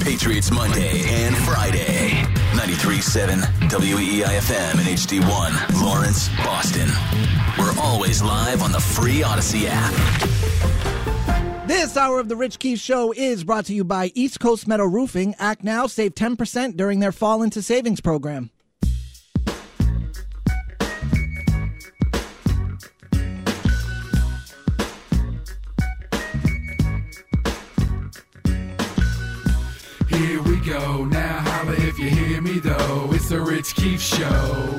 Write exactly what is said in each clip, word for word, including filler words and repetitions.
Patriots Monday and Friday. ninety-three point seven W E E I F M and H D one, Lawrence, Boston. We're always live on the free Odyssey app. This hour of the Rich Keefe Show is brought to you by East Coast Metal Roofing. Act now, save ten percent during their Fall into Savings program. Here we go, now holla if you hear me though, it's the Rich Keefe Show.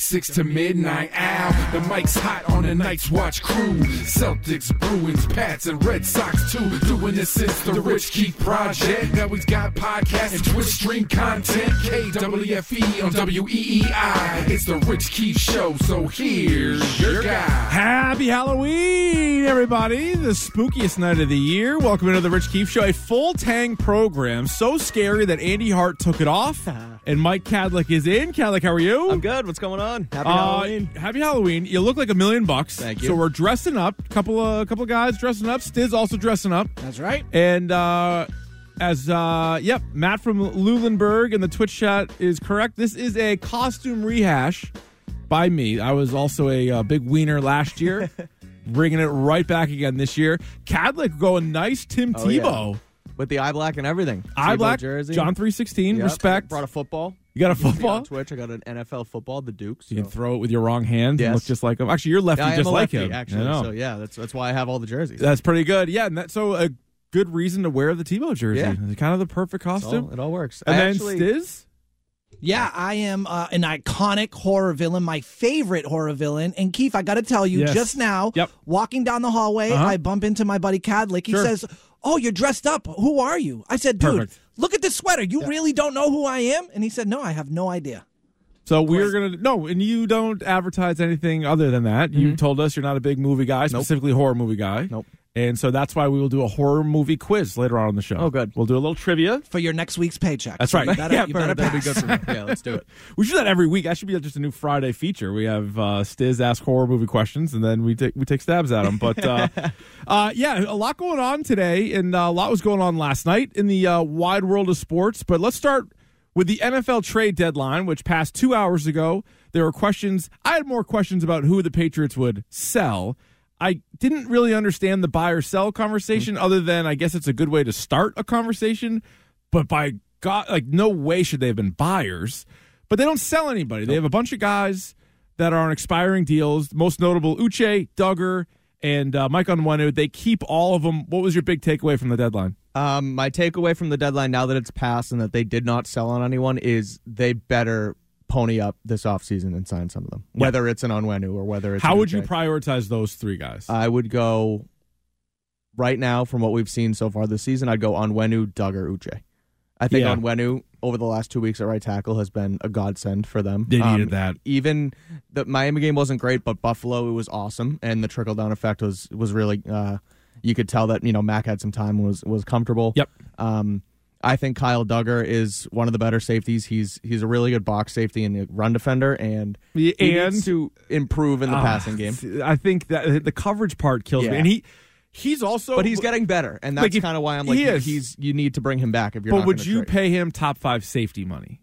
six to midnight. Ow, the mic's hot on the Night's Watch crew. Celtics, Bruins, Pats, and Red Sox too. Doing this since the Rich Keefe Project. Now he's got podcasts and Twitch stream content. K W F E on W E E I. It's the Rich Keefe Show, so here's your guy. Happy Halloween, everybody. The spookiest night of the year. Welcome into the Rich Keefe Show, a full tang program. So scary that Andy Hart took it off. And Mike Cadillac is in. Cadillac, how are you? I'm good. What's going on? Happy uh, Halloween. Happy Halloween. You look like a million bucks. Thank you. So we're dressing up. A couple of, couple of guys dressing up. Stiz also dressing up. That's right. And uh, as, uh, yep, Matt from Lulenberg in the Twitch chat is correct. This is a costume rehash. By me. I was also a uh, big wiener last year, bringing it right back again this year. Cadillac going nice Tim oh, Tebow. Yeah. With the eye black and everything. Eye Tebow black, jersey. John three sixteen, yep. Respect. Brought a football. You got a you football? On Twitch, I got an N F L football, the Dukes. So. You can throw it with your wrong hand yes. and look just like him. Actually, you're lefty yeah, just like lefty, him. Actually, so yeah, that's that's why I have all the jerseys. That's pretty good. Yeah, and that's so a good reason to wear the Tebow jersey. Yeah. It's kind of the perfect costume. All, it all works. And I then actually, Stiz? Yeah, I am uh, an iconic horror villain, my favorite horror villain. And, Keefe, I got to tell you, yes. just now, yep. walking down the hallway, uh-huh. I bump into my buddy Cadillac. He sure. says, oh, you're dressed up. Who are you? I said, dude, perfect. Look at this sweater. You yeah. really don't know who I am? And he said, no, I have no idea. So we're going to – no, and you don't advertise anything other than that. Mm-hmm. You told us you're not a big movie guy, specifically nope. horror movie guy. Nope. And so that's why we will do a horror movie quiz later on in the show. Oh, good. We'll do a little trivia. For your next week's paycheck. That's right. So you better, yeah, you better, that'd be good for me. Yeah, let's do it. We do that every week. That should be just a new Friday feature. We have uh, Stiz ask horror movie questions, and then we take, we take stabs at them. But, uh, uh, yeah, a lot going on today, and uh, a lot was going on last night in the uh, wide world of sports. But let's start with the N F L trade deadline, which passed two hours ago. There were questions. I had more questions about who the Patriots would sell. I didn't really understand the buy or sell conversation mm-hmm. other than I guess it's a good way to start a conversation, but by God, like no way should they have been buyers, but they don't sell anybody. Nope. They have a bunch of guys that are on expiring deals, most notable Uche, Duggar, and uh, Mike Onwenu. They keep all of them. What was your big takeaway from the deadline? Um, my takeaway from the deadline now that it's passed and that they did not sell on anyone is they better pony up this offseason and sign some of them, yep. whether it's an Onwenu or whether it's... How would you prioritize those three guys? I would go, right now, from what we've seen so far this season, I'd go Onwenu, Duggar, Uche. I think yeah. Onwenu, over the last two weeks at right tackle, has been a godsend for them. They um, needed that. Even the Miami game wasn't great, but Buffalo, it was awesome, and the trickle-down effect was was really... Uh, you could tell that, you know, Mac had some time and was, was comfortable. Yep. Um, I think Kyle Duggar is one of the better safeties. He's he's a really good box safety and a run defender, and he and, needs to improve in the uh, passing game. I think that the coverage part kills yeah. me, and he he's also but he's getting better, and that's like kind of why I'm like he he, he's you need to bring him back if you're. But not would you trade. Pay him top five safety money?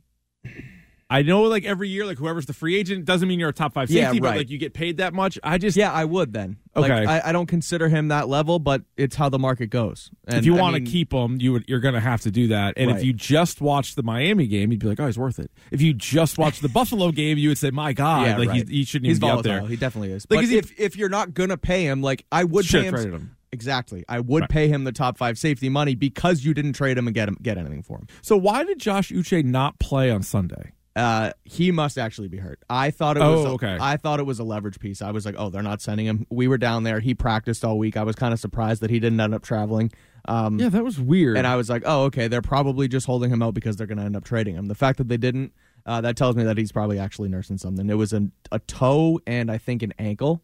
I know, like every year, like whoever's the free agent doesn't mean you're a top five safety, yeah, right. but like you get paid that much. I just yeah, I would then. Okay, like, I, I don't consider him that level, but it's how the market goes. And, if you want to keep him, you would, you're going to have to do that. And right. if you just watched the Miami game, you'd be like, oh, he's worth it. If you just watched the Buffalo game, you would say, my God, yeah, like right. he, he shouldn't he's even volatile. Be out there. He definitely is. Like, but if if you're not going to pay him, like I would pay him, him. Exactly, I would right. pay him the top five safety money because you didn't trade him and get him get anything for him. So why did Josh Uche not play on Sunday? Uh, he must actually be hurt. I thought it was. Oh, a, okay. I thought it was a leverage piece. I was like, oh, they're not sending him. We were down there. He practiced all week. I was kind of surprised that he didn't end up traveling. Um, yeah, that was weird. And I was like, oh, okay, they're probably just holding him out because they're going to end up trading him. The fact that they didn't, uh, that tells me that he's probably actually nursing something. It was a, a toe and I think an ankle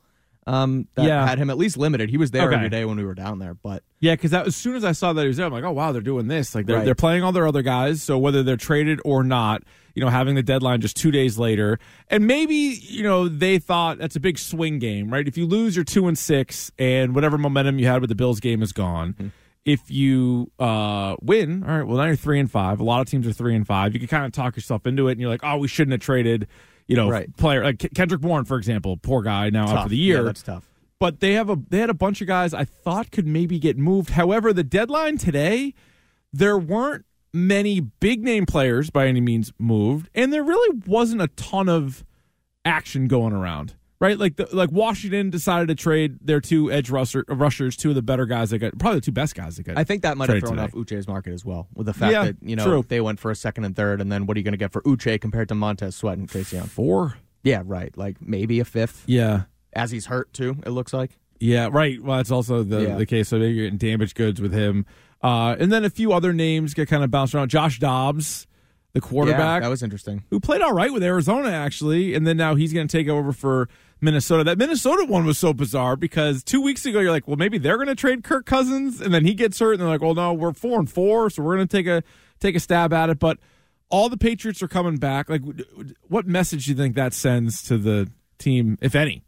um, that yeah. had him at least limited. He was there okay. every day when we were down there. But yeah, because as soon as I saw that he was there, I'm like, oh, wow, they're doing this. Like they're, right. they're playing all their other guys, so whether they're traded or not, you know, having the deadline just two days later. And maybe, you know, they thought that's a big swing game, right? If you lose, you're two and six, and whatever momentum you had with the Bills game is gone. Mm-hmm. If you uh, win, all right, well, now you're three and five. A lot of teams are three and five. You can kind of talk yourself into it, and you're like, oh, we shouldn't have traded, you know, right. player. Like Kendrick Bourne, for example, poor guy, now tough. Out for the year. Yeah, that's tough. But they have a they had a bunch of guys I thought could maybe get moved. However, the deadline today, there weren't many big-name players by any means moved, and there really wasn't a ton of action going around, right? Like the, like Washington decided to trade their two edge rusher, rushers, two of the better guys that got, probably the two best guys that got. I think that might have thrown today. off Uche's market as well, with the fact yeah, that, you know, true. they went for a second and third, and then what are you going to get for Uche compared to Montez Sweat and Tracy Young? Four? Yeah, right. Like maybe a fifth. Yeah. As he's hurt, too, it looks like. Yeah, right. Well, that's also the, yeah. the case. So maybe you're getting damaged goods with him. Uh, and then a few other names get kind of bounced around. Josh Dobbs, the quarterback. Yeah, that was interesting. Who played all right with Arizona, actually. And then now he's going to take over for Minnesota. That Minnesota one was so bizarre because two weeks ago you're like, well, maybe they're going to trade Kirk Cousins. And then he gets hurt. And they're like, well, no, we're four and four, so we're going to take a take a stab at it. But all the Patriots are coming back. Like, what message do you think that sends to the team, if any?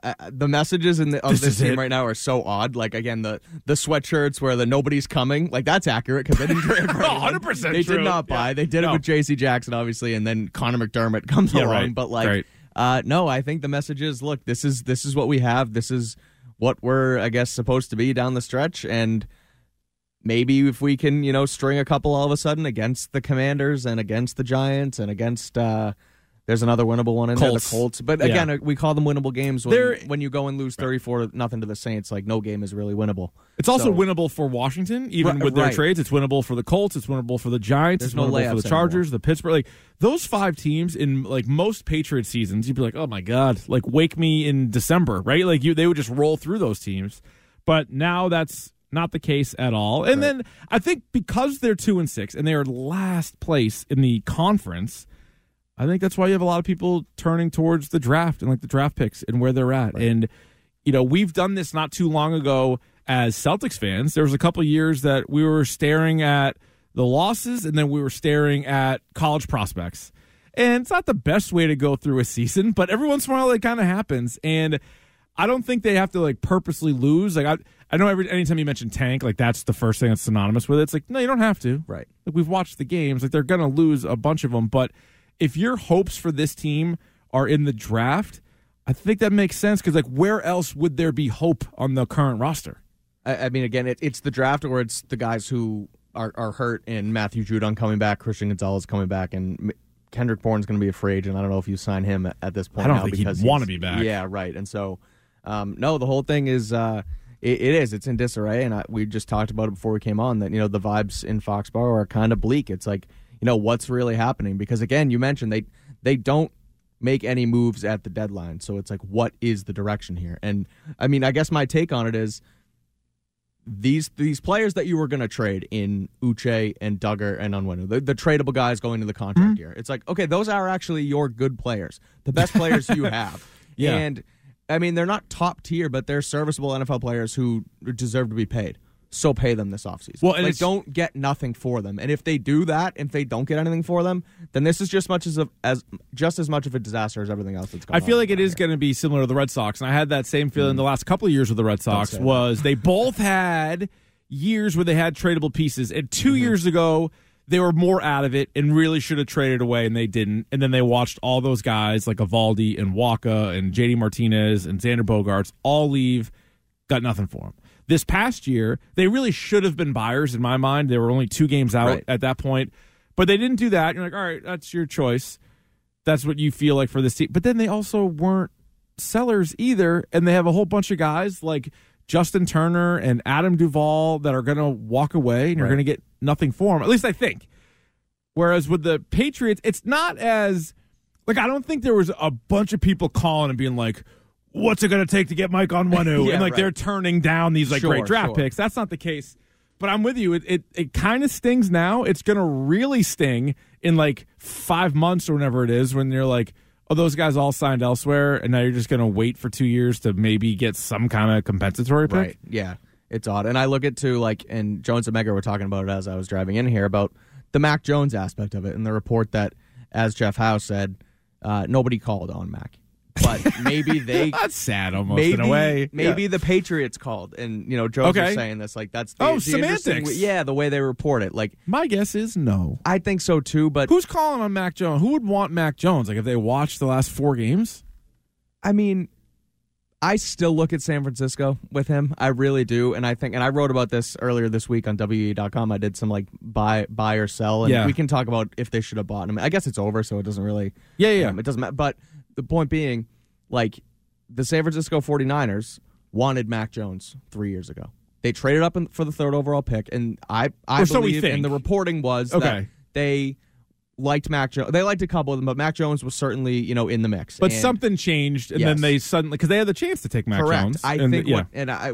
Uh, the messages in the, of this, this team it. right now are so odd. Like, again, the, the sweatshirts where the nobody's coming. Like, that's accurate because they didn't trade for anyone. one hundred percent They true. did not buy. Yeah. They did no. it with J C Jackson, obviously, and then Connor McDermott comes yeah, along. Right. But, like, right. uh, no, I think the message is, look, this is this is what we have. This is what we're, I guess, supposed to be down the stretch. And maybe if we can, you know, string a couple all of a sudden against the Commanders and against the Giants and against... Uh, There's another winnable one in Colts. there, the Colts. But again, yeah. we call them winnable games when, when you go and lose thirty-four nothing to the Saints. Like, no game is really winnable. It's also so, winnable for Washington, even right, with their right. trades. It's winnable for the Colts. It's winnable for the Giants. There's it's no winnable for the Chargers, anymore. the Pittsburgh. Like, those five teams in, like, most Patriots seasons, you'd be like, oh, my God. Like, wake me in December, right? Like, you, they would just roll through those teams. But now that's not the case at all. And right. then I think because they're two and six and they are last place in the conference – I think that's why you have a lot of people turning towards the draft and like the draft picks and where they're at. Right. And, you know, we've done this not too long ago as Celtics fans. There was a couple of years that we were staring at the losses and then we were staring at college prospects. And it's not the best way to go through a season, but every once in a while it kind of happens. And I don't think they have to like purposely lose. Like I, I know every anytime you mention tank, like that's the first thing that's synonymous with it. It's like, no, you don't have to. Right. Like we've watched the games. Like they're going to lose a bunch of them, but if your hopes for this team are in the draft, I think that makes sense because, like, where else would there be hope on the current roster? I, I mean, again, it, it's the draft or it's the guys who are, are hurt and Matthew Judon coming back, Christian Gonzalez coming back, and Kendrick Bourne's going to be a free agent. I don't know if you sign him at, at this point. I don't now think because he'd want to be back. Yeah, right. And so, um, no, the whole thing is uh, it, it is. It's in disarray, and I, we just talked about it before we came on that, you know, the vibes in Foxborough are kind of bleak. It's like, you know, what's really happening? Because, again, you mentioned they they don't make any moves at the deadline. So it's like, what is the direction here? And, I mean, I guess my take on it is these these players that you were going to trade in Uche and Duggar and Onwenu, the, the tradable guys going to the contract mm-hmm. year, it's like, okay, those are actually your good players, the best players you have. Yeah. And, I mean, they're not top tier, but they're serviceable N F L players who deserve to be paid. So pay them this offseason. Well, and like, don't get nothing for them. And if they do that, if they don't get anything for them, then this is just much as a, as just as much of a disaster as everything else that's going on. I feel on like it is going to be similar to the Red Sox, and I had that same feeling mm. the last couple of years with the Red Sox was that. They both had years where they had tradable pieces, and two mm-hmm. years ago they were more out of it and really should have traded away, and they didn't. And then they watched all those guys like Eovaldi and Waka and J D Martinez and Xander Bogaerts all leave, got nothing for them. This past year, they really should have been buyers in my mind. They were only two games out right. at that point. But they didn't do that. You're like, all right, that's your choice. That's what you feel like for this team. But then they also weren't sellers either, and they have a whole bunch of guys like Justin Turner and Adam Duvall that are going to walk away, and you're right. going to get nothing for them, at least I think. Whereas with the Patriots, it's not as – like I don't think there was a bunch of people calling and being like, what's it going to take to get Mike Onwenu? yeah, and, like, right. they're turning down these, like, sure, great draft sure. picks. That's not the case But I'm with you. It it, it kind of stings now. It's going to really sting in like five months or whenever it is when you're like, oh, those guys all signed elsewhere, and now you're just going to wait for two years to maybe get some kind of compensatory pick? Right, yeah. It's odd. And I look at, too, like, and Jones and Mega were talking about it as I was driving in here, about the Mac Jones aspect of it and the report that, as Jeff Howe said, uh, nobody called on Mac. But maybe they... That's sad almost maybe, in a way. Maybe yeah. the Patriots called. And, you know, Jones okay. was saying this. Like, that's the, oh, the semantics. Yeah, the way they report it. Like, my guess is no. I think so, too, but... Who's calling on Mac Jones? Who would want Mac Jones? Like, if they watched the last four games? I mean, I still look at San Francisco with him. I really do. And I think... And I wrote about this earlier this week on W E E I dot com. I did some, like, buy buy or sell. And yeah. we can talk about if they should have bought him. I guess it's over, so it doesn't really... Yeah, yeah. Um, it doesn't matter. But... The point being, like, the San Francisco 49ers wanted Mac Jones three years ago. They traded up in, for the third overall pick, and I, I so believe, and the reporting was okay. that they liked Mac Jones. They liked a couple of them, but Mac Jones was certainly, you know, in the mix. But and, something changed, and yes. then they suddenly, because they had the chance to take Mac Correct. Jones. I and think the, yeah. what, and I,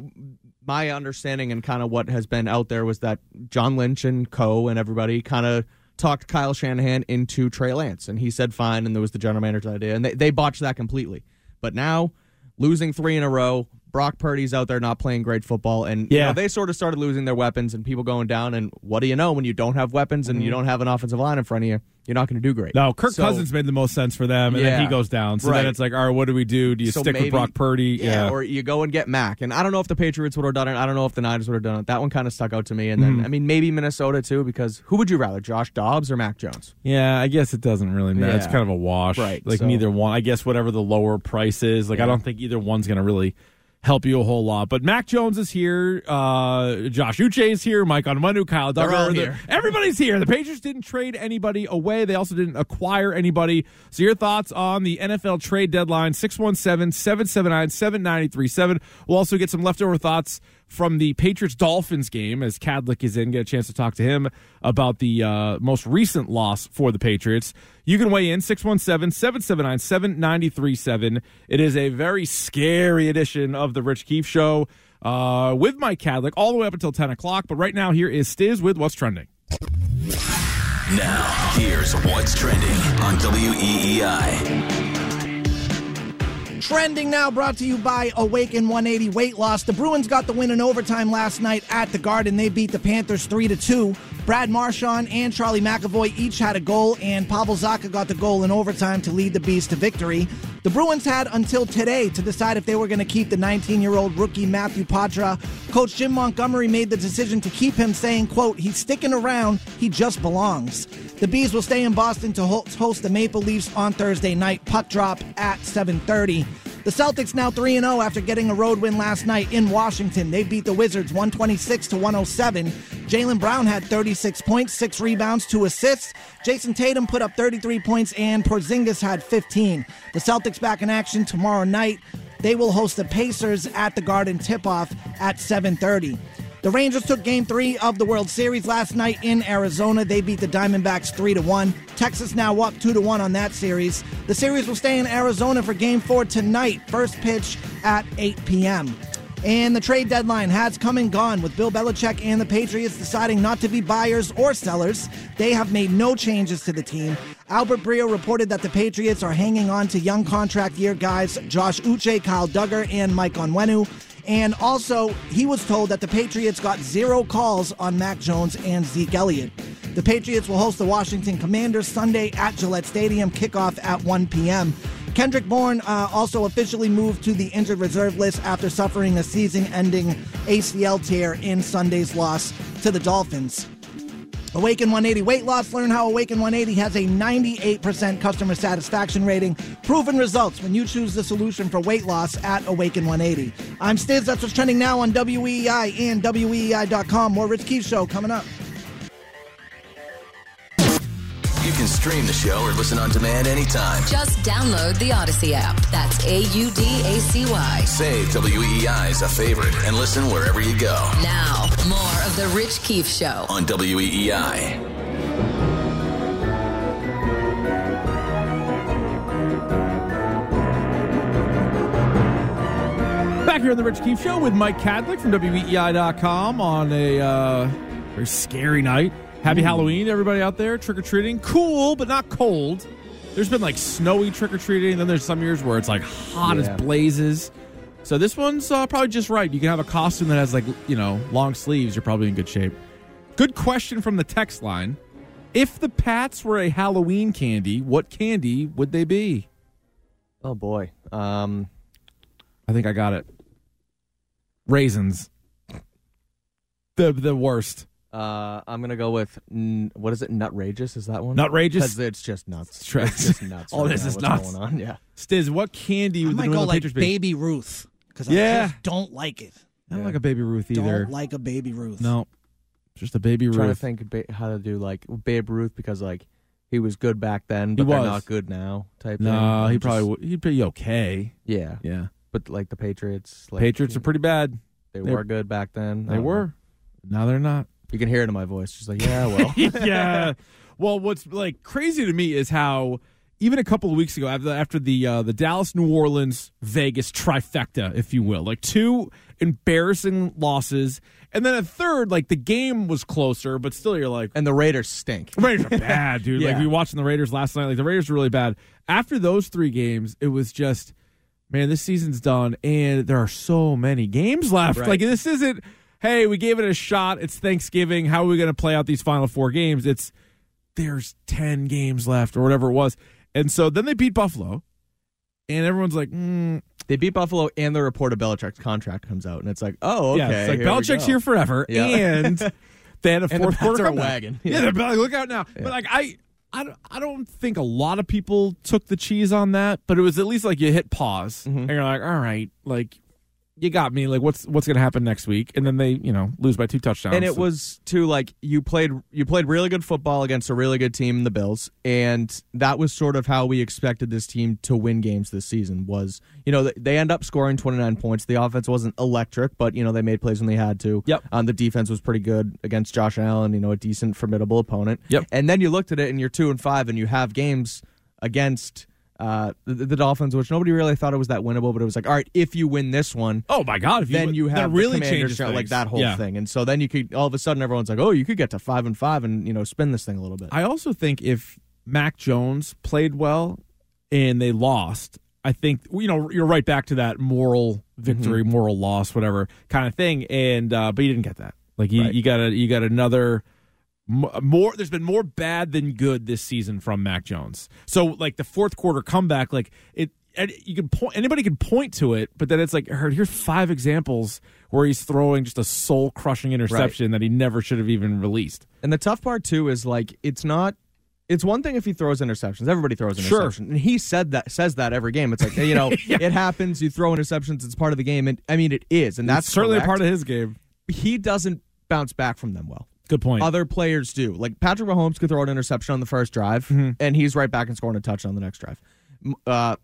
my understanding and kind of what has been out there was that John Lynch and co and everybody kind of talked Kyle Shanahan into Trey Lance, and he said fine, and there was the general manager's idea, and they, they botched that completely. But now, losing three in a row, Brock Purdy's out there not playing great football, and yeah. you know, they sort of started losing their weapons and people going down, and what do you know when you don't have weapons and mm-hmm. you don't have an offensive line in front of you? You're not going to do great. No, Kirk so, Cousins made the most sense for them, and yeah, then he goes down. So right. then it's like, all right, what do we do? Do you so stick maybe, with Brock Purdy? Yeah, yeah, or you go and get Mac. And I don't know if the Patriots would have done it. I don't know if the Niners would have done it. That one kind of stuck out to me. And then, mm. I mean, maybe Minnesota, too, because who would you rather, Josh Dobbs or Mac Jones? Yeah, I guess it doesn't really matter. Yeah. It's kind of a wash. Right. Like, so. neither one. I guess whatever the lower price is, like, yeah. I don't think either one's going to really help you a whole lot. But Mac Jones is here. Uh, Josh Uche is here. Mike Onwenu, Kyle Duggar. Here. Everybody's here. The Patriots didn't trade anybody away. They also didn't acquire anybody. So your thoughts on the N F L trade deadline, six one seven, seven seven nine, seven nine three seven. We'll also get some leftover thoughts from the Patriots-Dolphins game as Cadillac is in. Get a chance to talk to him about the uh, most recent loss for the Patriots. You can weigh in, six one seven, seven seven nine, seven nine three seven. It is a very scary edition of the Rich Keefe Show uh, with Mike Cadillac all the way up until ten o'clock. But right now, here is Stiz with What's Trending. Now, here's What's Trending on W E E I. Trending now brought to you by Awaken one eighty Weight Loss. The Bruins got the win in overtime last night at the Garden. They beat the Panthers three to two. Brad Marchand and Charlie McAvoy each had a goal, and Pavel Zacha got the goal in overtime to lead the Bees to victory. The Bruins had until today to decide if they were going to keep the nineteen-year-old rookie Matthew Patra. Coach Jim Montgomery made the decision to keep him, saying, quote, he's sticking around, he just belongs. The Bees will stay in Boston to host the Maple Leafs on Thursday night, puck drop at seven thirty. The Celtics now three and oh after getting a road win last night in Washington. They beat the Wizards one twenty-six to one oh seven. Jaylen Brown had thirty-six points, six rebounds, two assists. Jason Tatum put up thirty-three points, and Porzingis had fifteen. The Celtics back in action tomorrow night. They will host the Pacers at the Garden, tip-off at seven thirty. The Rangers took Game three of the World Series last night in Arizona. They beat the Diamondbacks three to one. Texas now up two to one on that series. The series will stay in Arizona for Game four tonight, first pitch at eight p.m. And the trade deadline has come and gone, with Bill Belichick and the Patriots deciding not to be buyers or sellers. They have made no changes to the team. Albert Breer reported that the Patriots are hanging on to young contract year guys Josh Uche, Kyle Duggar, and Mike Onwenu. And also, he was told that the Patriots got zero calls on Mac Jones and Zeke Elliott. The Patriots will host the Washington Commanders Sunday at Gillette Stadium, kickoff at one p.m. Kendrick Bourne uh, also officially moved to the injured reserve list after suffering a season-ending A C L tear in Sunday's loss to the Dolphins. Awaken one eighty Weight Loss. Learn how Awaken one eighty has a ninety-eight percent customer satisfaction rating. Proven results when you choose the solution for weight loss at Awaken one eighty. I'm Stiz. That's what's trending now on W E E I and W E E I dot com. More Rich Keefe Show coming up. You can stream the show or listen on demand anytime. Just download the Odyssey app. That's A U D A C Y. Save W E E I as a favorite and listen wherever you go. Now, more of The Rich Keefe Show on W E E I. Back here on the Rich Keefe Show with Mike Cadillac from W E E I dot com on a uh, very scary night. Happy mm. Halloween, everybody out there. Trick-or-treating. Cool, but not cold. There's been, like, snowy trick-or-treating, and then there's some years where it's, like, hot yeah. as blazes. So this one's uh, probably just right. You can have a costume that has, like, you know, long sleeves. You're probably in good shape. Good question from the text line. If the Pats were a Halloween candy, what candy would they be? Oh, boy. Um... I think I got it. Raisins. The the worst. Uh, I'm going to go with, n- what is it, Nutrageous? Is that one? Nutrageous? Because it's just nuts. It's just nuts. All right this now. is What's nuts. Going on? Yeah. Stiz, what candy would the New England Patriots be? I might go like Baby Ruth, because yeah. I just don't like it. I don't yeah. like a Baby Ruth either. Don't like a Baby Ruth. No. Just a Baby Ruth. I'm trying to think ba- how to do, like, Babe Ruth, because, like, he was good back then, but they're not good now type no, thing. No, he just, probably would. He'd be okay. Yeah. Yeah. But, like, the Patriots. Like, Patriots are pretty bad. They They're, were good back then. They were. Know. Now they're not. You can hear it in my voice. Just like, yeah, well. yeah. Well, what's, like, crazy to me is how even a couple of weeks ago, after, after the uh, the Dallas, New Orleans, Vegas trifecta, if you will, like two embarrassing losses, and then a third, like, the game was closer, but still you're like. And the Raiders stink. The Raiders are bad, dude. yeah. Like, we were watching the Raiders last night. Like, the Raiders were really bad. After those three games, it was just. Man, this season's done, and there are so many games left. Right. Like, this isn't, hey, we gave it a shot. It's Thanksgiving. How are we going to play out these final four games? It's, there's ten games left or whatever it was. And so then they beat Buffalo, and everyone's like, mm. They beat Buffalo, and the report of Belichick's contract comes out, and it's like, oh, okay. Yeah, it's like, here Belichick's here forever, yeah. and they had a fourth quarter wagon. Yeah, yeah they're, look out now. Yeah. But, like, I... I don't think a lot of people took the cheese on that, but it was at least like you hit pause, mm-hmm. and you're like, all right, like, you got me. Like, what's what's going to happen next week? And then they, you know, lose by two touchdowns. And it so. was, too, like, you played you played really good football against a really good team, the Bills, and that was sort of how we expected this team to win games this season was, you know, they end up scoring twenty-nine points. The offense wasn't electric, but, you know, they made plays when they had to. Yep. Um, the defense was pretty good against Josh Allen, you know, a decent, formidable opponent. Yep. And then you looked at it, and you're two and five, and you have games against... Uh, the, the Dolphins, which nobody really thought it was that winnable, but it was like, all right, if you win this one, oh my god, if you then win, you have the really Commanders shot, like that whole yeah. thing, and so then you could all of a sudden everyone's like, oh, you could get to five and five, and you know, spin this thing a little bit. I also think if Mac Jones played well and they lost, I think you know you're right back to that moral victory, mm-hmm. moral loss, whatever kind of thing, and uh, but you didn't get that. Like you, right. you got a, you got another. More, there's been more bad than good this season from Mac Jones. So, like the fourth quarter comeback, like it, you can point. Anybody can point to it, but then it's like, here's five examples where he's throwing just a soul crushing interception right. that he never should have even released. And the tough part too is like it's not. It's one thing if he throws interceptions. Everybody throws interceptions, sure. and he said that says that every game. It's like you know, yeah. it happens. You throw interceptions. It's part of the game, and I mean it is, and that's it's certainly correct. Part of his game. He doesn't bounce back from them well. Good point. Other players do. Like, Patrick Mahomes could throw an interception on the first drive, mm-hmm. and he's right back and scoring a touchdown on the next drive. Uh,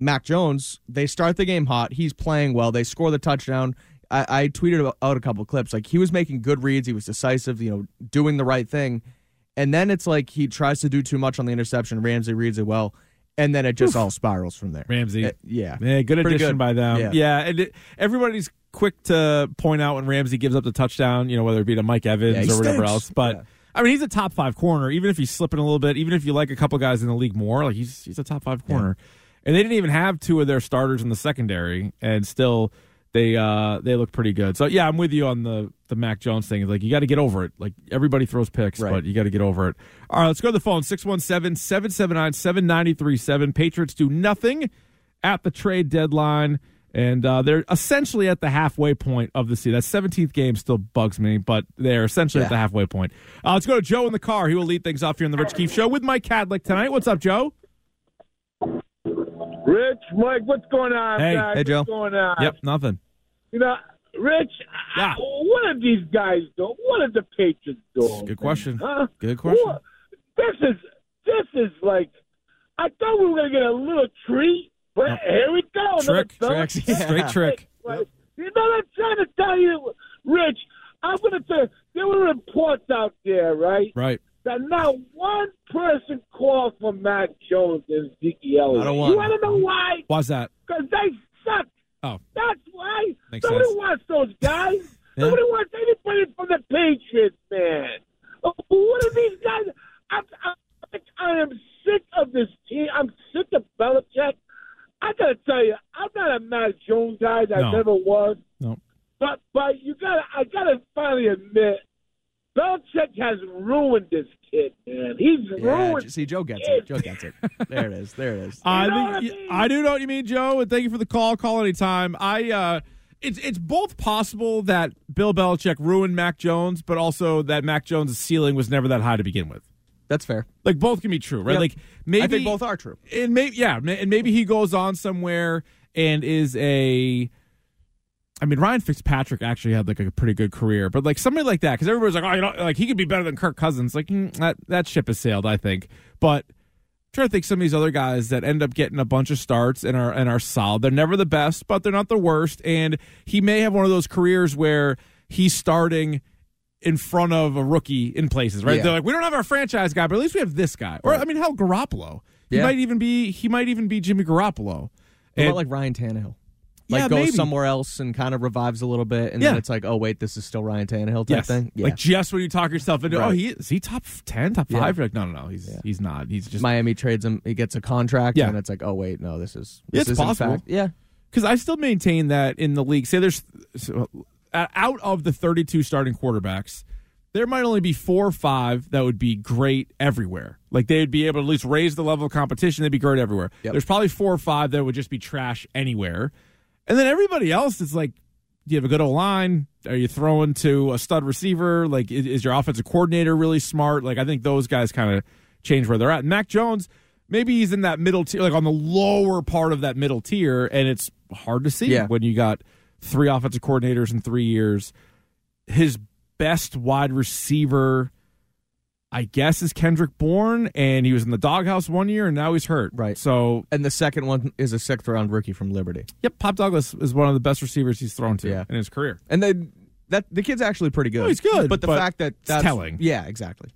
Mac Jones, they start the game hot. He's playing well. They score the touchdown. I, I tweeted out a couple of clips. Like, he was making good reads. He was decisive, you know, doing the right thing. And then it's like he tries to do too much on the interception. Ramsey reads it well. And then it just Oof. all spirals from there. Ramsey. Uh, yeah. yeah. Good Pretty addition good. by them. Yeah. yeah and it, everybody's quick to point out when Ramsey gives up the touchdown, you know, whether it be to Mike Evans yeah, or whatever stinks. else. But, yeah. I mean, he's a top five corner, even if he's slipping a little bit, even if you like a couple guys in the league more, like he's he's a top five corner. Yeah. And they didn't even have two of their starters in the secondary, and still they uh, they look pretty good. So, yeah, I'm with you on the, the Mac Jones thing. Like, you got to get over it. Like, everybody throws picks, right. but you got to get over it. All right, let's go to the phone. six one seven, seven seven nine, seven nine three seven. Patriots do nothing at the trade deadline, and uh, they're essentially at the halfway point of the season. That seventeenth game still bugs me, but they're essentially yeah. at the halfway point. Uh, let's go to Joe in the car. He will lead things off here on the Rich Keefe Show with Mike Cadillac tonight. What's up, Joe? Rich, Mike, what's going on? Hey, guys? hey Joe. What's going on? Yep, nothing. You know, Rich, yeah. I, what are these guys doing? What are the Patriots doing? Good question. Huh? Good question. What? This is this is like, I thought we were going to get a little treat, but no. here we go. Trick, trick, yeah. straight trick. Like, you know what I'm trying to tell you, Rich? I'm going to tell you, there were reports out there, right? Right. That not one person called for Mac Jones and Zeke Elliott. I don't want. You want to know why? Why's that? Because they suck. Oh. That's why. Makes Nobody sense. wants those guys. Yeah. Nobody wants anybody from the Patriots, man. Oh, what are these guys? I'm, I'm, I am sick of this team. I'm sick of Belichick. I got to tell you, I'm not a Mac Jones guy. I no. never was. No. But but you got I got to finally admit, Belichick has ruined this kid, man. He's yeah, ruined. See, Joe gets it. Joe gets it. There it is. There it is. I, you know I, mean? I do know what you mean, Joe. And thank you for the call. Call anytime. I uh, it's it's both possible that Bill Belichick ruined Mac Jones, but also that Mac Jones' ceiling was never that high to begin with. That's fair. Like, both can be true, right? Yep. Like, maybe I think both are true. And maybe yeah, and maybe he goes on somewhere and is a. I mean, Ryan Fitzpatrick actually had like a pretty good career, but like somebody like that, because everybody's like, oh, you know, like he could be better than Kirk Cousins. Like mm, that that ship has sailed, I think. But I'm trying to think some of these other guys that end up getting a bunch of starts and are and are solid. They're never the best, but they're not the worst. And he may have one of those careers where he's starting in front of a rookie in places, right? Yeah. They're like, we don't have our franchise guy, but at least we have this guy. Or right. I mean, hell, Garoppolo. He yeah. might even be he might even be Jimmy Garoppolo. What about like Ryan Tannehill? Like, yeah, goes maybe. somewhere else and kind of revives a little bit, and yeah. then it's like, oh, wait, this is still Ryan Tannehill type yes. thing? Yeah. Like, just when you talk yourself into, right. oh, he is he top ten, top yeah. five? You're like, no, no, no, he's yeah. he's not. He's just Miami trades him. He gets a contract, yeah. and it's like, oh, wait, no, this is this it's is possible. In fact, yeah. Because I still maintain that in the league, say there's so, out of the thirty-two starting quarterbacks, there might only be four or five that would be great everywhere. Like, they'd be able to at least raise the level of competition. They'd be great everywhere. Yep. There's probably four or five that would just be trash anywhere. And then everybody else is like, do you have a good O-line? Are you throwing to a stud receiver? Like, is, is your offensive coordinator really smart? Like, I think those guys kind of change where they're at. And Mac Jones, maybe he's in that middle tier, like on the lower part of that middle tier, and it's hard to see yeah. when you got three offensive coordinators in three years. His best wide receiver, I guess, is Kendrick Bourne, and he was in the doghouse one year, and now he's hurt. Right. So, and the second one is a sixth-round rookie from Liberty. Yep, Pop Douglas is one of the best receivers he's thrown to yeah. in his career. And they, that the kid's actually pretty good. No, he's good. But the but fact that that's... telling. Yeah, exactly.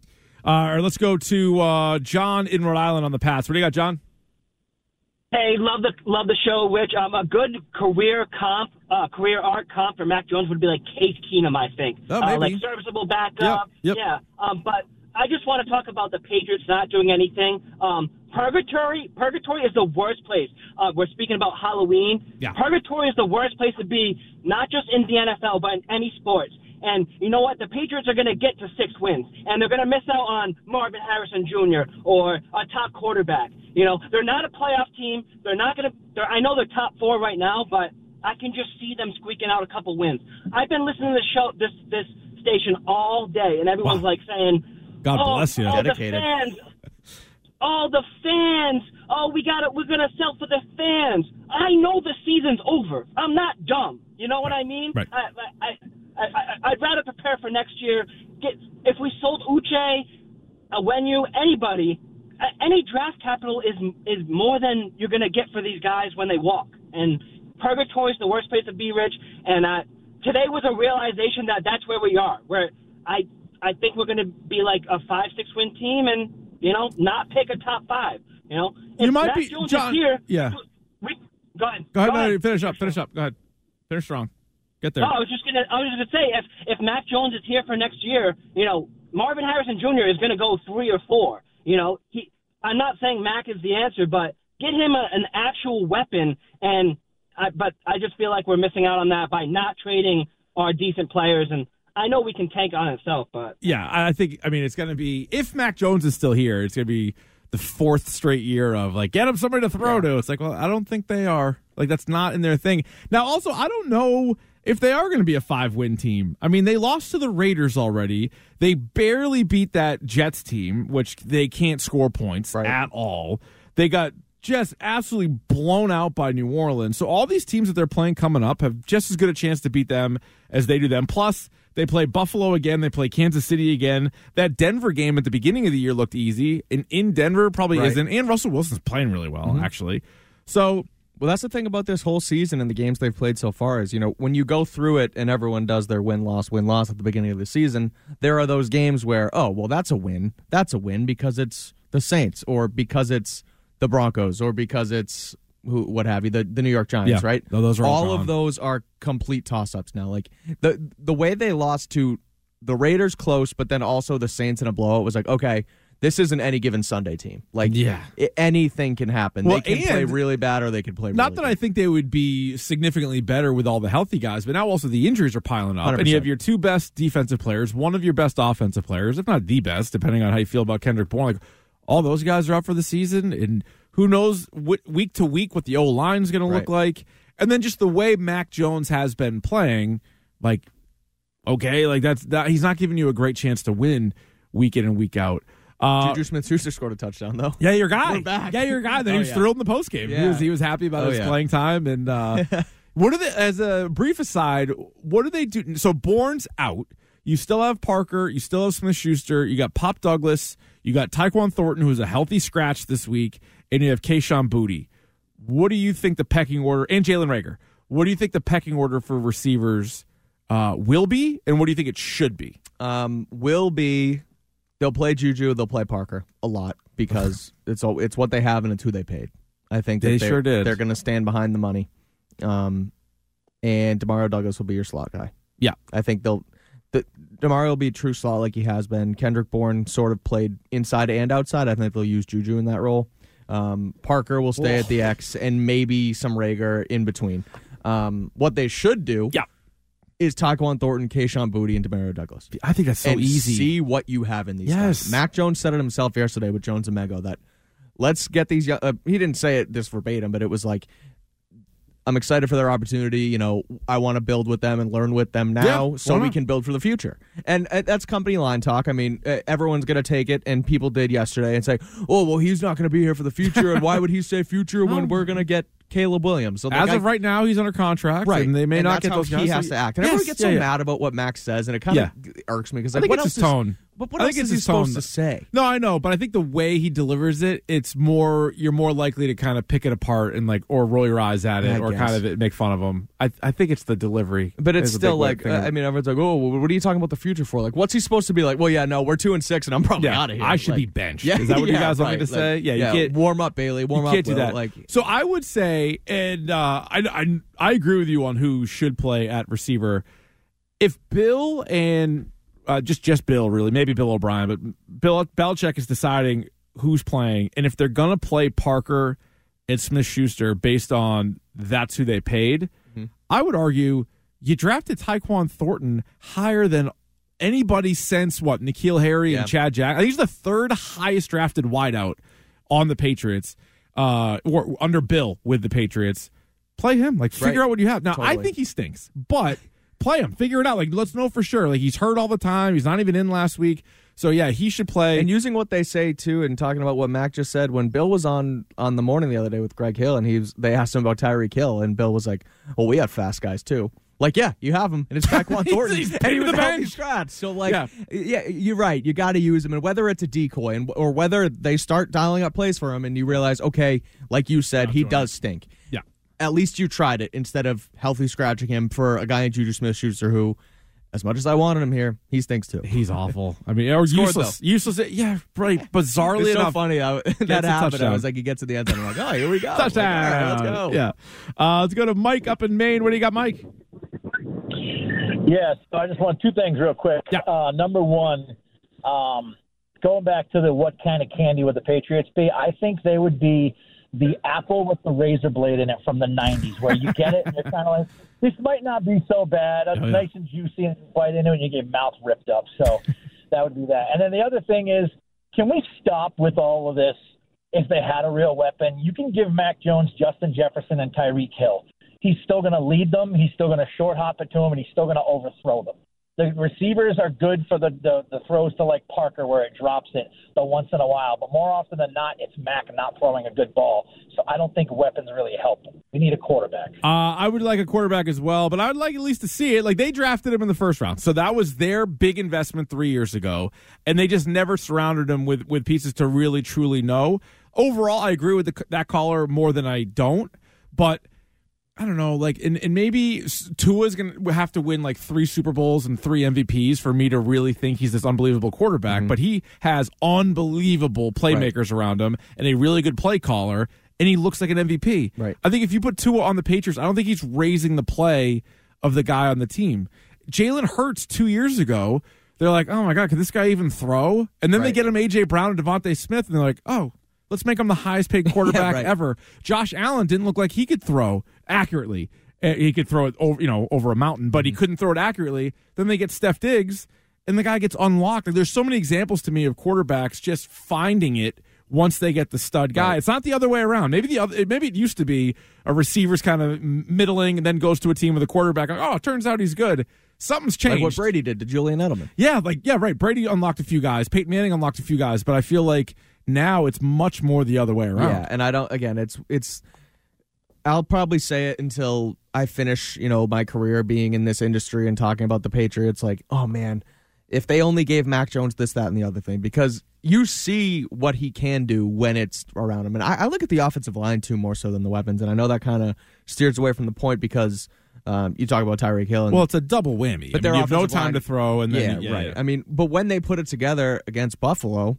Uh, all right, let's go to uh, John in Rhode Island on the Pats. What do you got, John? Hey, love the love the show, Rich. Um, a good career comp, uh, career arc comp for Mac Jones would be like Case Keenum, I think. Oh, maybe. Uh, like serviceable backup. Yep, yep. Yeah, um, but... I just want to talk about the Patriots not doing anything. Um, purgatory, purgatory is the worst place. Uh, we're speaking about Halloween. Yeah. Purgatory is the worst place to be, not just in the N F L, but in any sports. And you know what? The Patriots are going to get to six wins, and they're going to miss out on Marvin Harrison Junior or a top quarterback. You know, they're not a playoff team. They're not going to. I know they're top four right now, but I can just see them squeaking out a couple wins. I've been listening to the show, this this station all day, and everyone's wow. like saying. God oh, bless you. Oh, dedicated. All the fans. Oh, the fans. Oh, we got it. We're going to sell for the fans. I know the season's over. I'm not dumb. You know what right. I mean? Right. I, I, I, I, I'd rather prepare for next year. Get, if we sold Uche, Onwenu, anybody, any draft capital is is more than you're going to get for these guys when they walk. And purgatory's the worst place to be, Rich. And uh, today was a realization that that's where we are, where I – I think we're going to be like a five, six win team, and you know, not pick a top five. You know, if you might be John. Year, yeah. We, go ahead. Go ahead. Go ahead. Finish up. Finish up. Go ahead. Finish strong. Get there. No, I was just going to. I was going to say if if Mac Jones is here for next year, you know, Marvin Harrison Junior is going to go three or four. You know, he. I'm not saying Mac is the answer, but get him a, an actual weapon. And I, but I just feel like we're missing out on that by not trading our decent players and. I know we can tank on itself, but... Yeah, I think, I mean, it's going to be... If Mac Jones is still here, it's going to be the fourth straight year of, like, get him somebody to throw yeah. to. It's like, well, I don't think they are. Like, that's not in their thing. Now, also, I don't know if they are going to be a five-win team. I mean, they lost to the Raiders already. They barely beat that Jets team, which they can't score points right. at all. They got just absolutely blown out by New Orleans. So all these teams that they're playing coming up have just as good a chance to beat them as they do them. Plus... They play Buffalo again. They play Kansas City again. That Denver game at the beginning of the year looked easy, and in Denver probably right. isn't. And Russell Wilson's playing really well, mm-hmm. actually. So, well, that's the thing about this whole season and the games they've played so far is, you know, when you go through it and everyone does their win-loss, win-loss at the beginning of the season, there are those games where, oh, well, that's a win. That's a win because it's the Saints or because it's the Broncos or because it's who, what have you, the, the New York Giants, yeah. right? No, those are all, all of those are complete toss-ups now. Like the the way they lost to the Raiders close, but then also the Saints in a blowout was like, okay, this isn't any given Sunday team. Like, yeah. it, anything can happen. Well, they can play really bad or they can play really Not that good. I think they would be significantly better with all the healthy guys, but now also the injuries are piling up. one hundred percent. And you have your two best defensive players, one of your best offensive players, if not the best, depending on how you feel about Kendrick Bourne. Like, all those guys are out for the season, and who knows what, week to week what the O-line is going right. to look like. And then just the way Mac Jones has been playing, like, okay, like that's that. He's not giving you a great chance to win week in and week out. Uh, Juju Smith-Schuster scored a touchdown, though. Yeah, your guy. We're back. Yeah, your guy. Then oh, he was yeah. thrilled in the postgame. Yeah. He was he was happy about oh, his yeah. playing time. And uh, what are they? As a brief aside, what do they do? So Bourne's out. You still have Parker. You still have Smith-Schuster. You got Pop Douglas. You got Tyquan Thornton, who's a healthy scratch this week, and you have Kayshawn Boutte. What do you think the pecking order and Jalen Reagor? What do you think the pecking order for receivers Uh, will be, and what do you think it should be? Um, will be, they'll play Juju, they'll play Parker a lot because it's all, it's what they have and it's who they paid. I think that they sure did. They're going to stand behind the money, um, and Demario Douglas will be your slot guy. Yeah, I think they'll. The, Demario will be true slot like he has been. Kendrick Bourne sort of played inside and outside. I think they'll use Juju in that role. Um, Parker will stay Whoa. at the X and maybe some Reagor in between. Um, what they should do, yeah. is Tyquan Thornton, Kayshawn Boutte, and Demario Douglas. I think that's so and easy. See what you have in these yes. guys. Mac Jones said it himself yesterday with Jones and Mego that let's get these young, uh, he didn't say it this verbatim, but it was like, I'm excited for their opportunity. You know, I want to build with them and learn with them now yeah, so we can build for the future. And uh, that's company line talk. I mean, uh, everyone's going to take it, and people did yesterday and say, oh, well, he's not going to be here for the future, and why would he say future when we're going to get Caleb Williams? So, like, As I, of right now, he's under contract, right, and they may and not get those guys. He has to act. And yes, everyone gets yeah, so yeah. mad about what Max says, and it kind of yeah. irks me because like, what else his tone. Is, but what I else think is he supposed tone. to say? No, I know, but I think the way he delivers it, it's more you're more likely to kind of pick it apart and like or roll your eyes at it I or guess. kind of make fun of him. I I think it's the delivery, but it's still like uh, I mean, everyone's like, oh, what are you talking about the future for? Like, what's he supposed to be like? Well, yeah, no, we're two and six, and I'm probably yeah, out of here. I should like, be benched. Yeah, is that what yeah, you guys right, want me to like, say? Yeah, you can't warm up, Bailey. Warm up. You can't do that. Like, so I would say, and uh, I I I agree with you on who should play at receiver. If Bill and Uh, just just Bill, really. Maybe Bill O'Brien, but Bill Belichick is deciding who's playing. And if they're going to play Parker and Smith-Schuster based on that's who they paid, mm-hmm. I would argue you drafted Tyquan Thornton higher than anybody since, what, N'Keal Harry yeah. and Chad Jackson. I think he's the third highest drafted wideout on the Patriots, uh, or under Bill with the Patriots. Play him. Like, figure right. out what you have. Now, totally. I think he stinks, but play him. Figure it out. Like, let's know for sure. Like, he's hurt all the time. He's not even in last week. So, yeah, he should play. And using what they say, too, and talking about what Mac just said, when Bill was on on the morning the other day with Greg Hill, and he was, they asked him about Tyreek Hill, and Bill was like, well, we have fast guys, too. Like, yeah, you have him. And it's Tyquan Thornton. he's, he's and he was a healthy scratch. So, like, yeah. yeah, you're right. You got to use him. And whether it's a decoy and or whether they start dialing up plays for him and you realize, okay, like you said, not he sure. does stink. Yeah. At least you tried it instead of healthy scratching him for a guy in Juju Smith-Schuster who, as much as I wanted him here, he stinks too. He's awful. I mean, or Scored, useless. Though. Useless. Yeah, right. Bizarrely it's so enough. funny. I, that happened. I was like, he gets to the end zone. I'm like, oh, here we go. Touchdown. Like, all right, let's go. Yeah. Uh, let's go to Mike up in Maine. What do you got, Mike? Yes. I just want two things real quick. Yeah. Uh, number one, um, going back to the what kind of candy would the Patriots be, I think they would be the apple with the razor blade in it from the nineties, where you get it and you're kind of like, this might not be so bad. It's oh, yeah. nice and juicy and bite into it and you get your mouth ripped up. So that would be that. And then the other thing is, can we stop with all of this? If they had a real weapon, you can give Mac Jones, Justin Jefferson, and Tyreek Hill. He's still going to lead them. He's still going to short hop it to them, and he's still going to overthrow them. The receivers are good for the, the, the throws to, like, Parker where it drops it the once in a while. But more often than not, it's Mac not throwing a good ball. So I don't think weapons really help them. We need a quarterback. Uh, I would like a quarterback as well, but I would like at least to see it. Like, they drafted him in the first round. So that was their big investment three years ago, and they just never surrounded him with, with pieces to really, truly know. Overall, I agree with the, that caller more than I don't, but – I don't know, like, and, and maybe Tua's going to have to win, like, three Super Bowls and three M V Ps for me to really think he's this unbelievable quarterback, mm-hmm. but he has unbelievable playmakers right. around him and a really good play caller, and he looks like an M V P. Right. I think if you put Tua on the Patriots, I don't think he's raising the play of the guy on the team. Jalen Hurts two years ago, they're like, oh, my God, can this guy even throw? And then right. they get him A J. Brown and Devontae Smith, and they're like, oh, let's make him the highest-paid quarterback yeah, right. ever. Josh Allen didn't look like he could throw accurately. He could throw it over, you know, over a mountain, but he couldn't throw it accurately. Then they get Steph Diggs, and the guy gets unlocked. Like, there's so many examples to me of quarterbacks just finding it once they get the stud guy. Right. It's not the other way around. Maybe the other, maybe it used to be a receiver's kind of middling and then goes to a team with a quarterback. Like, oh, it turns out he's good. Something's changed. Like what Brady did to Julian Edelman. Yeah, like yeah, right. Brady unlocked a few guys. Peyton Manning unlocked a few guys. But I feel like now it's much more the other way around. Yeah, and I don't. Again, it's it's. I'll probably say it until I finish, you know, my career being in this industry and talking about the Patriots. Like, oh man, if they only gave Mac Jones this, that, and the other thing, because you see what he can do when it's around him. And I, I look at the offensive line too more so than the weapons. And I know that kind of steers away from the point because um, you talk about Tyreek Hill. And, well, it's a double whammy. But I mean, there you have no time line, to throw. And then, yeah, yeah, right. Yeah. I mean, but when they put it together against Buffalo,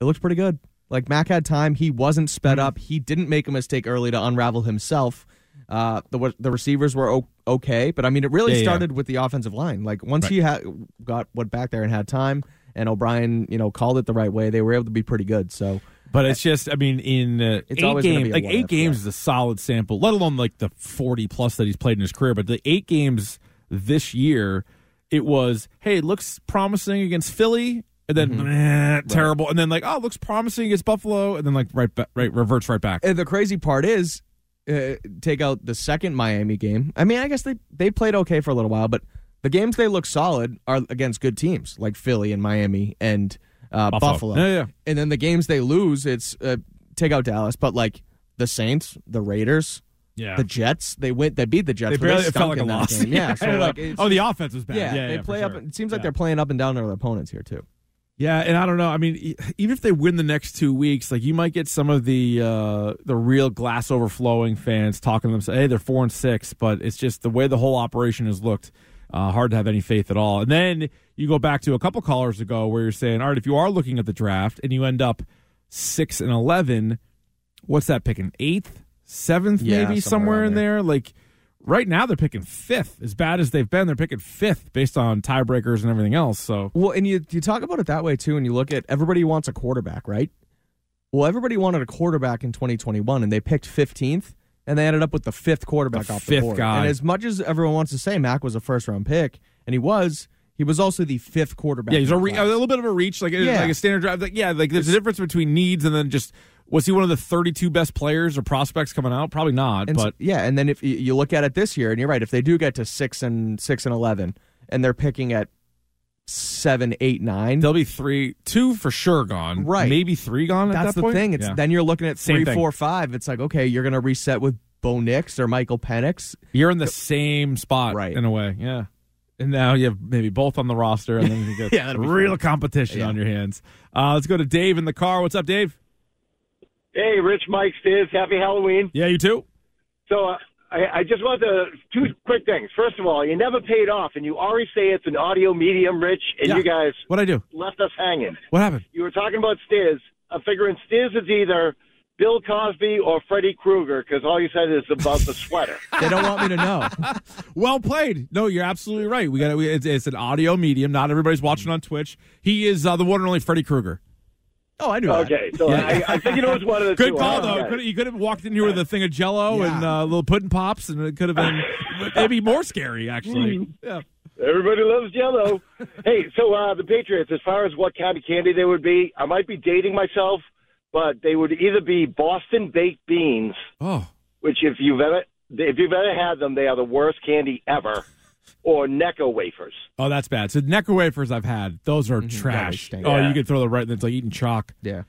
it looks pretty good. Like, Mac had time. He wasn't sped up. He didn't make a mistake early to unravel himself. Uh, the the receivers were okay. But, I mean, it really yeah, started yeah. with the offensive line. Like, once right. he ha- got went back there and had time, and O'Brien, you know, called it the right way, they were able to be pretty good. So, But it's just, I mean, in uh, it's eight games, like eight games that. is a solid sample, let alone, like, the forty-plus that he's played in his career. But the eight games this year, it was, hey, it looks promising against Philly. And then, mm-hmm. meh, terrible. Right. And then, like, oh, looks promising against Buffalo. And then, like, right, ba- right, reverts right back. And the crazy part is, uh, take out the second Miami game. I mean, I guess they, they played okay for a little while, but the games they look solid are against good teams, like Philly and Miami and uh, Buffalo. Buffalo. Yeah, yeah. And then the games they lose, it's uh, take out Dallas, but, like, the Saints, the Raiders. Yeah. The Jets, they went. They beat the Jets. They barely it felt like a loss. Game. Yeah. So like, oh, the offense was bad. Yeah, yeah, they yeah, play up. Sure. It seems like yeah. they're playing up and down their opponents here too. Yeah, and I don't know. I mean, even if they win the next two weeks, like you might get some of the uh, the real glass overflowing fans talking to them. Say, hey, they're four and six, but it's just the way the whole operation has looked. Uh, hard to have any faith at all. And then you go back to a couple callers ago where you're saying, all right, if you are looking at the draft and you end up six and eleven, what's that picking? Eighth, seventh, yeah, maybe somewhere, somewhere in there. there. Like right now, they're picking fifth. As bad as they've been, they're picking fifth based on tiebreakers and everything else. So well, and you you talk about it that way too, and you look at everybody wants a quarterback, right? Well, everybody wanted a quarterback in twenty twenty-one, and they picked fifteenth, and they ended up with the fifth quarterback the off fifth the board. Guy. And as much as everyone wants to say Mac was a first round pick, and he was, he was also the fifth quarterback. Yeah, he's a, re- a little bit of a reach, like yeah. like a standard draft. Like, yeah, like there's it's, a difference between needs and then just. Was he one of the thirty-two best players or prospects coming out? Probably not. And but yeah, and then if you look at it this year, and you're right, if they do get to six and six and eleven, and they're picking at seven, eight, nine, they'll be three, two for sure gone, right? Maybe three gone. At That's that the point? thing. It's yeah. then you're looking at three, four, five. It's like okay, you're going to reset with Bo Nix or Michael Penix. You're in the same spot, right. in a way, yeah. And now you have maybe both on the roster, and then you get yeah, real fun. competition yeah. on your hands. Uh, let's go to Dave in the car. What's up, Dave? Hey, Rich, Mike, Stiz, happy Halloween. Yeah, you too. So uh, I, I just wanted to, two quick things. First of all, you never paid off, and you already say it's an audio medium, Rich, and yeah. you guys What'd I do? left us hanging. What happened? You were talking about Stiz. I'm figuring Stiz is either Bill Cosby or Freddy Krueger, because all you said is about the sweater. They don't want me to know. Well played. No, you're absolutely right. We got we, it's, it's an audio medium. Not everybody's watching on Twitch. He is uh, the one and only Freddy Krueger. Oh, I knew okay, that. Okay, so yeah. I, I think it was one of the Good two. Good call, though. Okay. Could, you could have walked in here with a thing of Jell-O yeah. and uh, little pudding pops, and it could have been maybe more scary, actually. Mm. Yeah. Everybody loves Jell-O. Hey, so uh, the Patriots, as far as what kind of candy they would be, I might be dating myself, but they would either be Boston baked beans, oh. which if you've ever if you've ever had them, they are the worst candy ever. Or Necco wafers. Oh, that's bad. So Necco wafers I've had. Those are mm-hmm. trash. Yeah. Oh, you could throw them right in. It's like eating chalk. Yeah.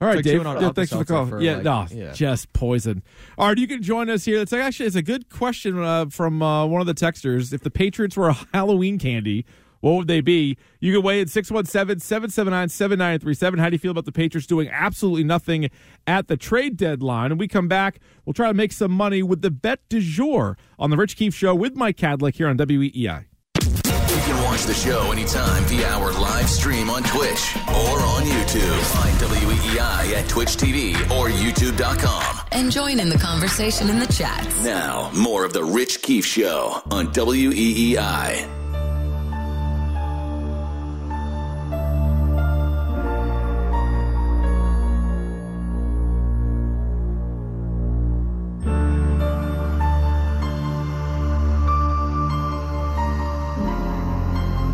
All right, like Dave. Yeah, thanks for the call. For yeah, like, no, yeah. just poison. All right, you can join us here. It's like, actually, it's a good question uh, from uh, one of the texters. If the Patriots were a Halloween candy, what would they be? You can weigh in six one seven, seven seven nine, seven nine three seven. How do you feel about the Patriots doing absolutely nothing at the trade deadline? And we come back, we'll try to make some money with the bet du jour on the Rich Keefe Show with Mike Cadillac here on W E E I. You can watch the show anytime via our live stream on Twitch or on YouTube. Find W E E I at Twitch T V or YouTube dot com. and join in the conversation in the chats. Now, more of The Rich Keefe Show on W E E I.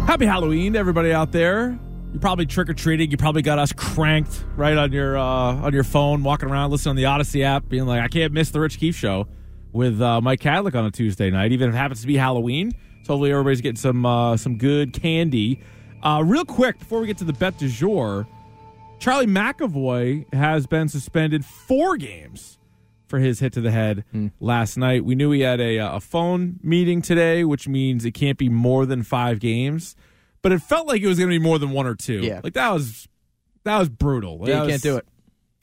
Happy Halloween to everybody out there. You're probably trick-or-treating. You probably got us cranked right on your uh, on your phone, walking around, listening on the Odyssey app, being like, I can't miss the Rich Keefe Show with uh, Mike Cadillac on a Tuesday night, even if it happens to be Halloween. So hopefully everybody's getting some uh, some good candy. Uh, real quick, before we get to the bet du jour, Charlie McAvoy has been suspended four games for his hit to the head mm. last night. We knew he had a, a phone meeting today, which means it can't be more than five games. But it felt like it was going to be more than one or two. Yeah. Like, that was that was brutal. Like, yeah, you was, can't do it.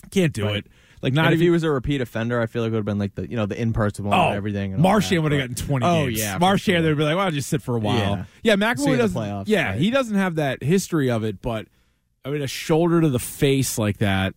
Can't do right. it. Like, not and if he was a repeat offender, I feel like it would have been like the, you know, the in-person one oh, and everything. And Marchand would have gotten twenty oh, games. Yeah, Marchand, sure. They'd be like, well, I'll just sit for a while. Yeah, yeah McAvoy doesn't. Playoffs, yeah, right. He doesn't have that history of it, but, I mean, a shoulder to the face like that.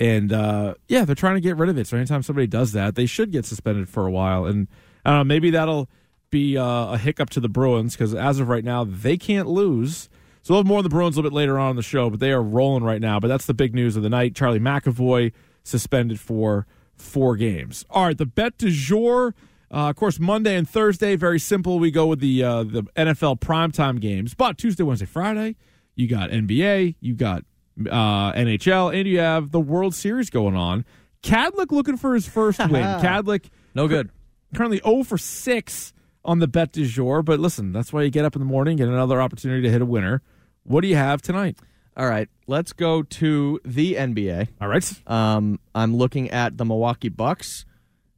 And, uh, yeah, they're trying to get rid of it. So anytime somebody does that, they should get suspended for a while. And uh, maybe that'll be uh, a hiccup to the Bruins, because as of right now, they can't lose. So we'll have more on the Bruins a little bit later on in the show, but they are rolling right now. But that's the big news of the night. Charlie McAvoy suspended for four games. All right, the bet du jour. Uh, of course, Monday and Thursday, very simple. We go with the uh, the N F L primetime games. But Tuesday, Wednesday, Friday, you got N B A, you got uh, N H L, and you have the World Series going on. Cadillac looking for his first win. Cadillac, no good. Currently zero for six. On the bet du jour, but listen, that's why you get up in the morning, get another opportunity to hit a winner. What do you have tonight? All right, let's go to the N B A. All right. Um, I'm looking at the Milwaukee Bucks,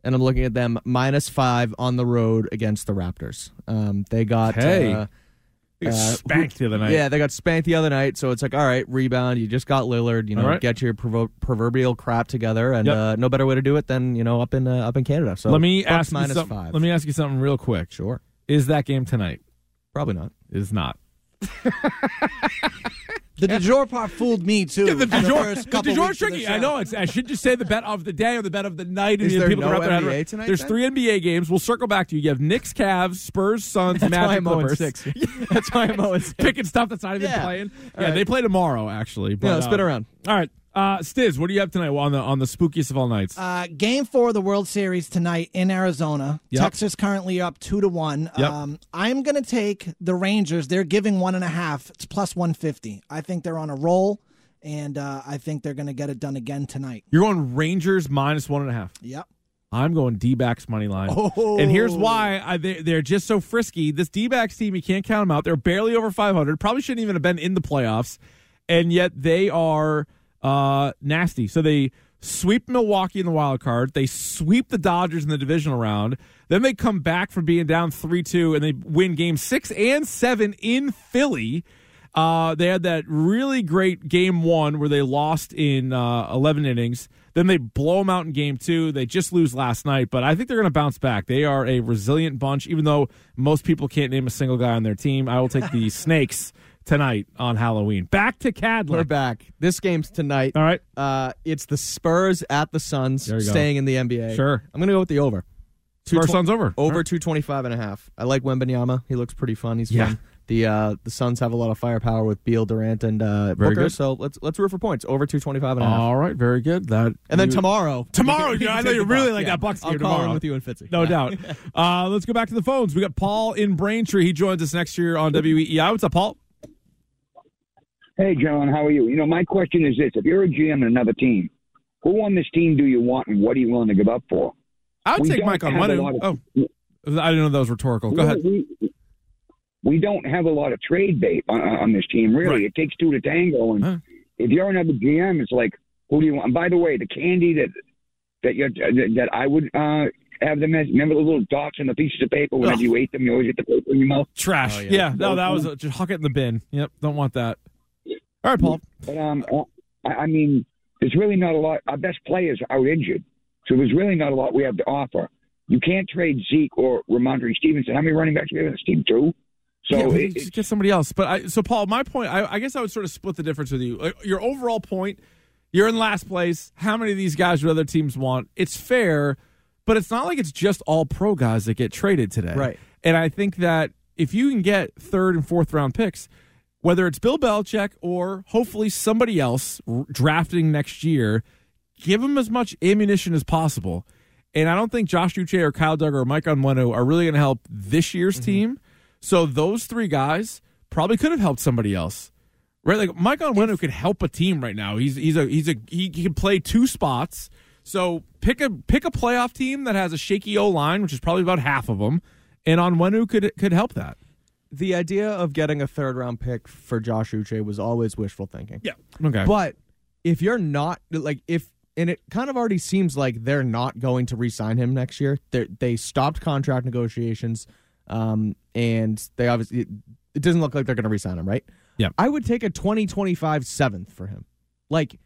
and I'm looking at them minus five on the road against the Raptors. Um, they got... Hey. Uh, they got uh, spanked the other night. Yeah, they got spanked the other night, so it's like, all right, rebound, you just got Lillard, you know, right. Get your provo- proverbial crap together, and yep. uh, no better way to do it than, you know, up in uh, up in Canada. So let me ask minus you something. Five. Let me ask you something real quick. Sure. Is that game tonight? Probably not. It is not. The du jour part fooled me, too. Yeah, the du jour is tricky. I know. It's, I should just say the bet of the day or the bet of the night. Is there people no N B A their tonight? There's then? Three N B A games. We'll circle back to you. You have Knicks, Cavs, Spurs, Suns, Magic, Clippers. Six. That's why I'm zero and six. Picking stuff that's not even yeah. playing. All yeah, right. They play tomorrow, actually. But, yeah, let's uh, spin around. All right. Uh, Stiz, what do you have tonight on the on the spookiest of all nights? Uh, game four of the World Series tonight in Arizona. Yep. Texas currently up two to one. Yep. Um, I'm going to take the Rangers. They're giving one and a half. It's plus one fifty. I think they're on a roll, and uh, I think they're going to get it done again tonight. You're going Rangers minus one and a half. Yep. I'm going D-backs money line. Oh. And here's why. I, they, they're just so frisky. This D-backs team, you can't count them out. They're barely over five hundred. Probably shouldn't even have been in the playoffs, and yet they are... Uh, nasty. So they sweep Milwaukee in the wild card. They sweep the Dodgers in the divisional round. Then they come back from being down three two, and they win game six and seven in Philly. Uh, they had that really great game one where they lost in uh, eleven innings. Then they blow them out in game two. They just lose last night, but I think they're going to bounce back. They are a resilient bunch, even though most people can't name a single guy on their team. I will take the Snakes tonight on Halloween. Back to Cadillac. We're back. This game's tonight. All right. Uh, it's the Spurs at the Suns, staying in the N B A. Sure. I'm going to go with the over. Spurs, Suns over. Over right. two twenty-five and a half. I like Wembanyama. He looks pretty fun. He's yeah. fun. The uh, the Suns have a lot of firepower with Beal, Durant, and uh, Booker. Very good. So let's let's root for points over two twenty five and a half. All right, very good. That and then tomorrow, tomorrow, you, I know you really like yeah. that Bucks game. I'll call tomorrow with you and Fitzy, no yeah. doubt. uh, let's go back to the phones. We got Paul in Braintree. He joins us next year on W E E I. What's up, Paul? Hey, John, how are you? You know, my question is this: if you're a G M in another team, who on this team do you want, and what are you willing to give up for? I would take Mike Onwenu. Oh, I didn't know that was rhetorical. Go we, ahead. We, We don't have a lot of trade bait on, on this team, really. Right. It takes two to tango, and huh. if you're another G M, it's like, who do you want? And by the way, the candy that that you that I would uh, have them as, remember the little dots and the pieces of paper? Whenever Ugh. you ate them, you always get the paper in your mouth. Trash. Oh, yeah. yeah, no, that was a, just huck it in the bin. Yep, don't want that. All right, Paul. But um, I, I mean, there's really not a lot. Our best players are out injured, so there's really not a lot we have to offer. You can't trade Zeke or Ramondre Stevenson. How many running backs do we have in this team? Two. So yeah, it, get somebody else. But I, so, Paul, my point, I, I guess I would sort of split the difference with you. Your overall point, You're in last place. How many of these guys would other teams want? It's fair, but it's not like it's just all pro guys that get traded today. Right. And I think that if you can get third and fourth round picks, whether it's Bill Belichick or hopefully somebody else drafting next year, give them as much ammunition as possible. And I don't think Josh Uche or Kyle Duggar or Mike Onwenu are really going to help this year's mm-hmm. team. So those three guys probably could have helped somebody else. Right? Like Mike Onwenu could help a team right now. He's he's a he's a he, he can play two spots. So pick a pick a playoff team that has a shaky O-line, which is probably about half of them, and Onwenu could could help that. The idea of getting a third round pick for Josh Uche was always wishful thinking. Yeah. Okay. But if you're not like if And it kind of already seems like they're not going to re-sign him next year. They're, they stopped contract negotiations, um, and they obviously it, it doesn't look like they're going to re-sign him, right? Yeah. I would take a twenty twenty-five seventh for him. Like,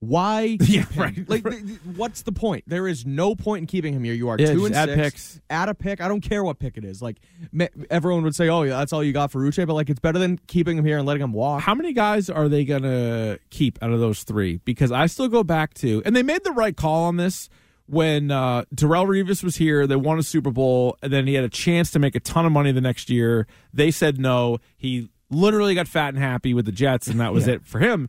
why? Yeah, right. Like, right. Th- what's the point? There is no point in keeping him here. You are yeah, two and add six. Picks. Add a pick. I don't care what pick it is. Like, me- everyone would say, oh, yeah, that's all you got for Uche, but like, it's better than keeping him here and letting him walk. How many guys are they going to keep out of those three? Because I still go back to, and they made the right call on this when uh, Darrelle Revis was here. They won a Super Bowl, and then he had a chance to make a ton of money the next year. They said no. He literally got fat and happy with the Jets, and that was yeah. it for him.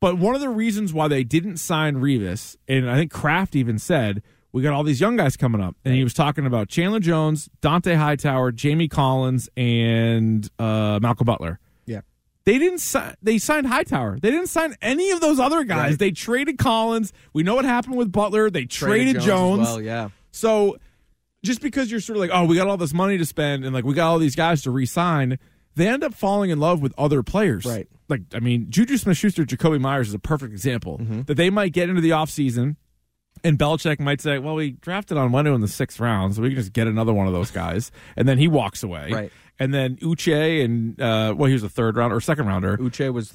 But one of the reasons why they didn't sign Revis, and I think Kraft even said, we got all these young guys coming up. And he was talking about Chandler Jones, Dante Hightower, Jamie Collins, and uh, Malcolm Butler. Yeah. They didn't si- They signed Hightower. They didn't sign any of those other guys. Right. They traded Collins. We know what happened with Butler. They traded, traded Jones. Jones. Well, yeah. So just because you're sort of like, oh, we got all this money to spend, and like we got all these guys to re-sign, they end up falling in love with other players. Right. Like, I mean, Juju Smith-Schuster, Jacoby Myers is a perfect example mm-hmm. that they might get into the offseason, and Belichick might say, well, we drafted Onwenu in the sixth round, so we can just get another one of those guys. And then he walks away. Right. And then Uche and, uh, well, he was a third rounder or second rounder. Uche was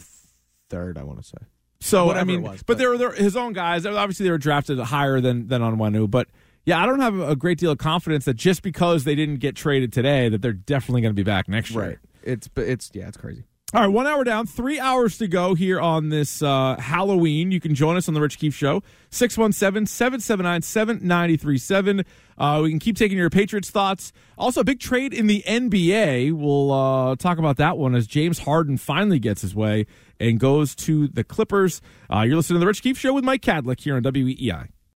third, I want to say. So, whatever I mean, was, but, but. They were, they were his own guys. Obviously, they were drafted higher than, than Onwenu, but. Yeah, I don't have a great deal of confidence that just because they didn't get traded today that they're definitely going to be back next year. Right. It's it's yeah, it's crazy. All right, one hour down, three hours to go here on this uh, Halloween. You can join us on the Rich Keefe Show, six one seven, seven seven nine, seven nine three seven. Uh, we can keep taking your Patriots thoughts. Also, a big trade in the N B A. We'll uh, talk about that one as James Harden finally gets his way and goes to the Clippers. Uh, you're listening to the Rich Keefe Show with Mike Cadillac here on W E E I.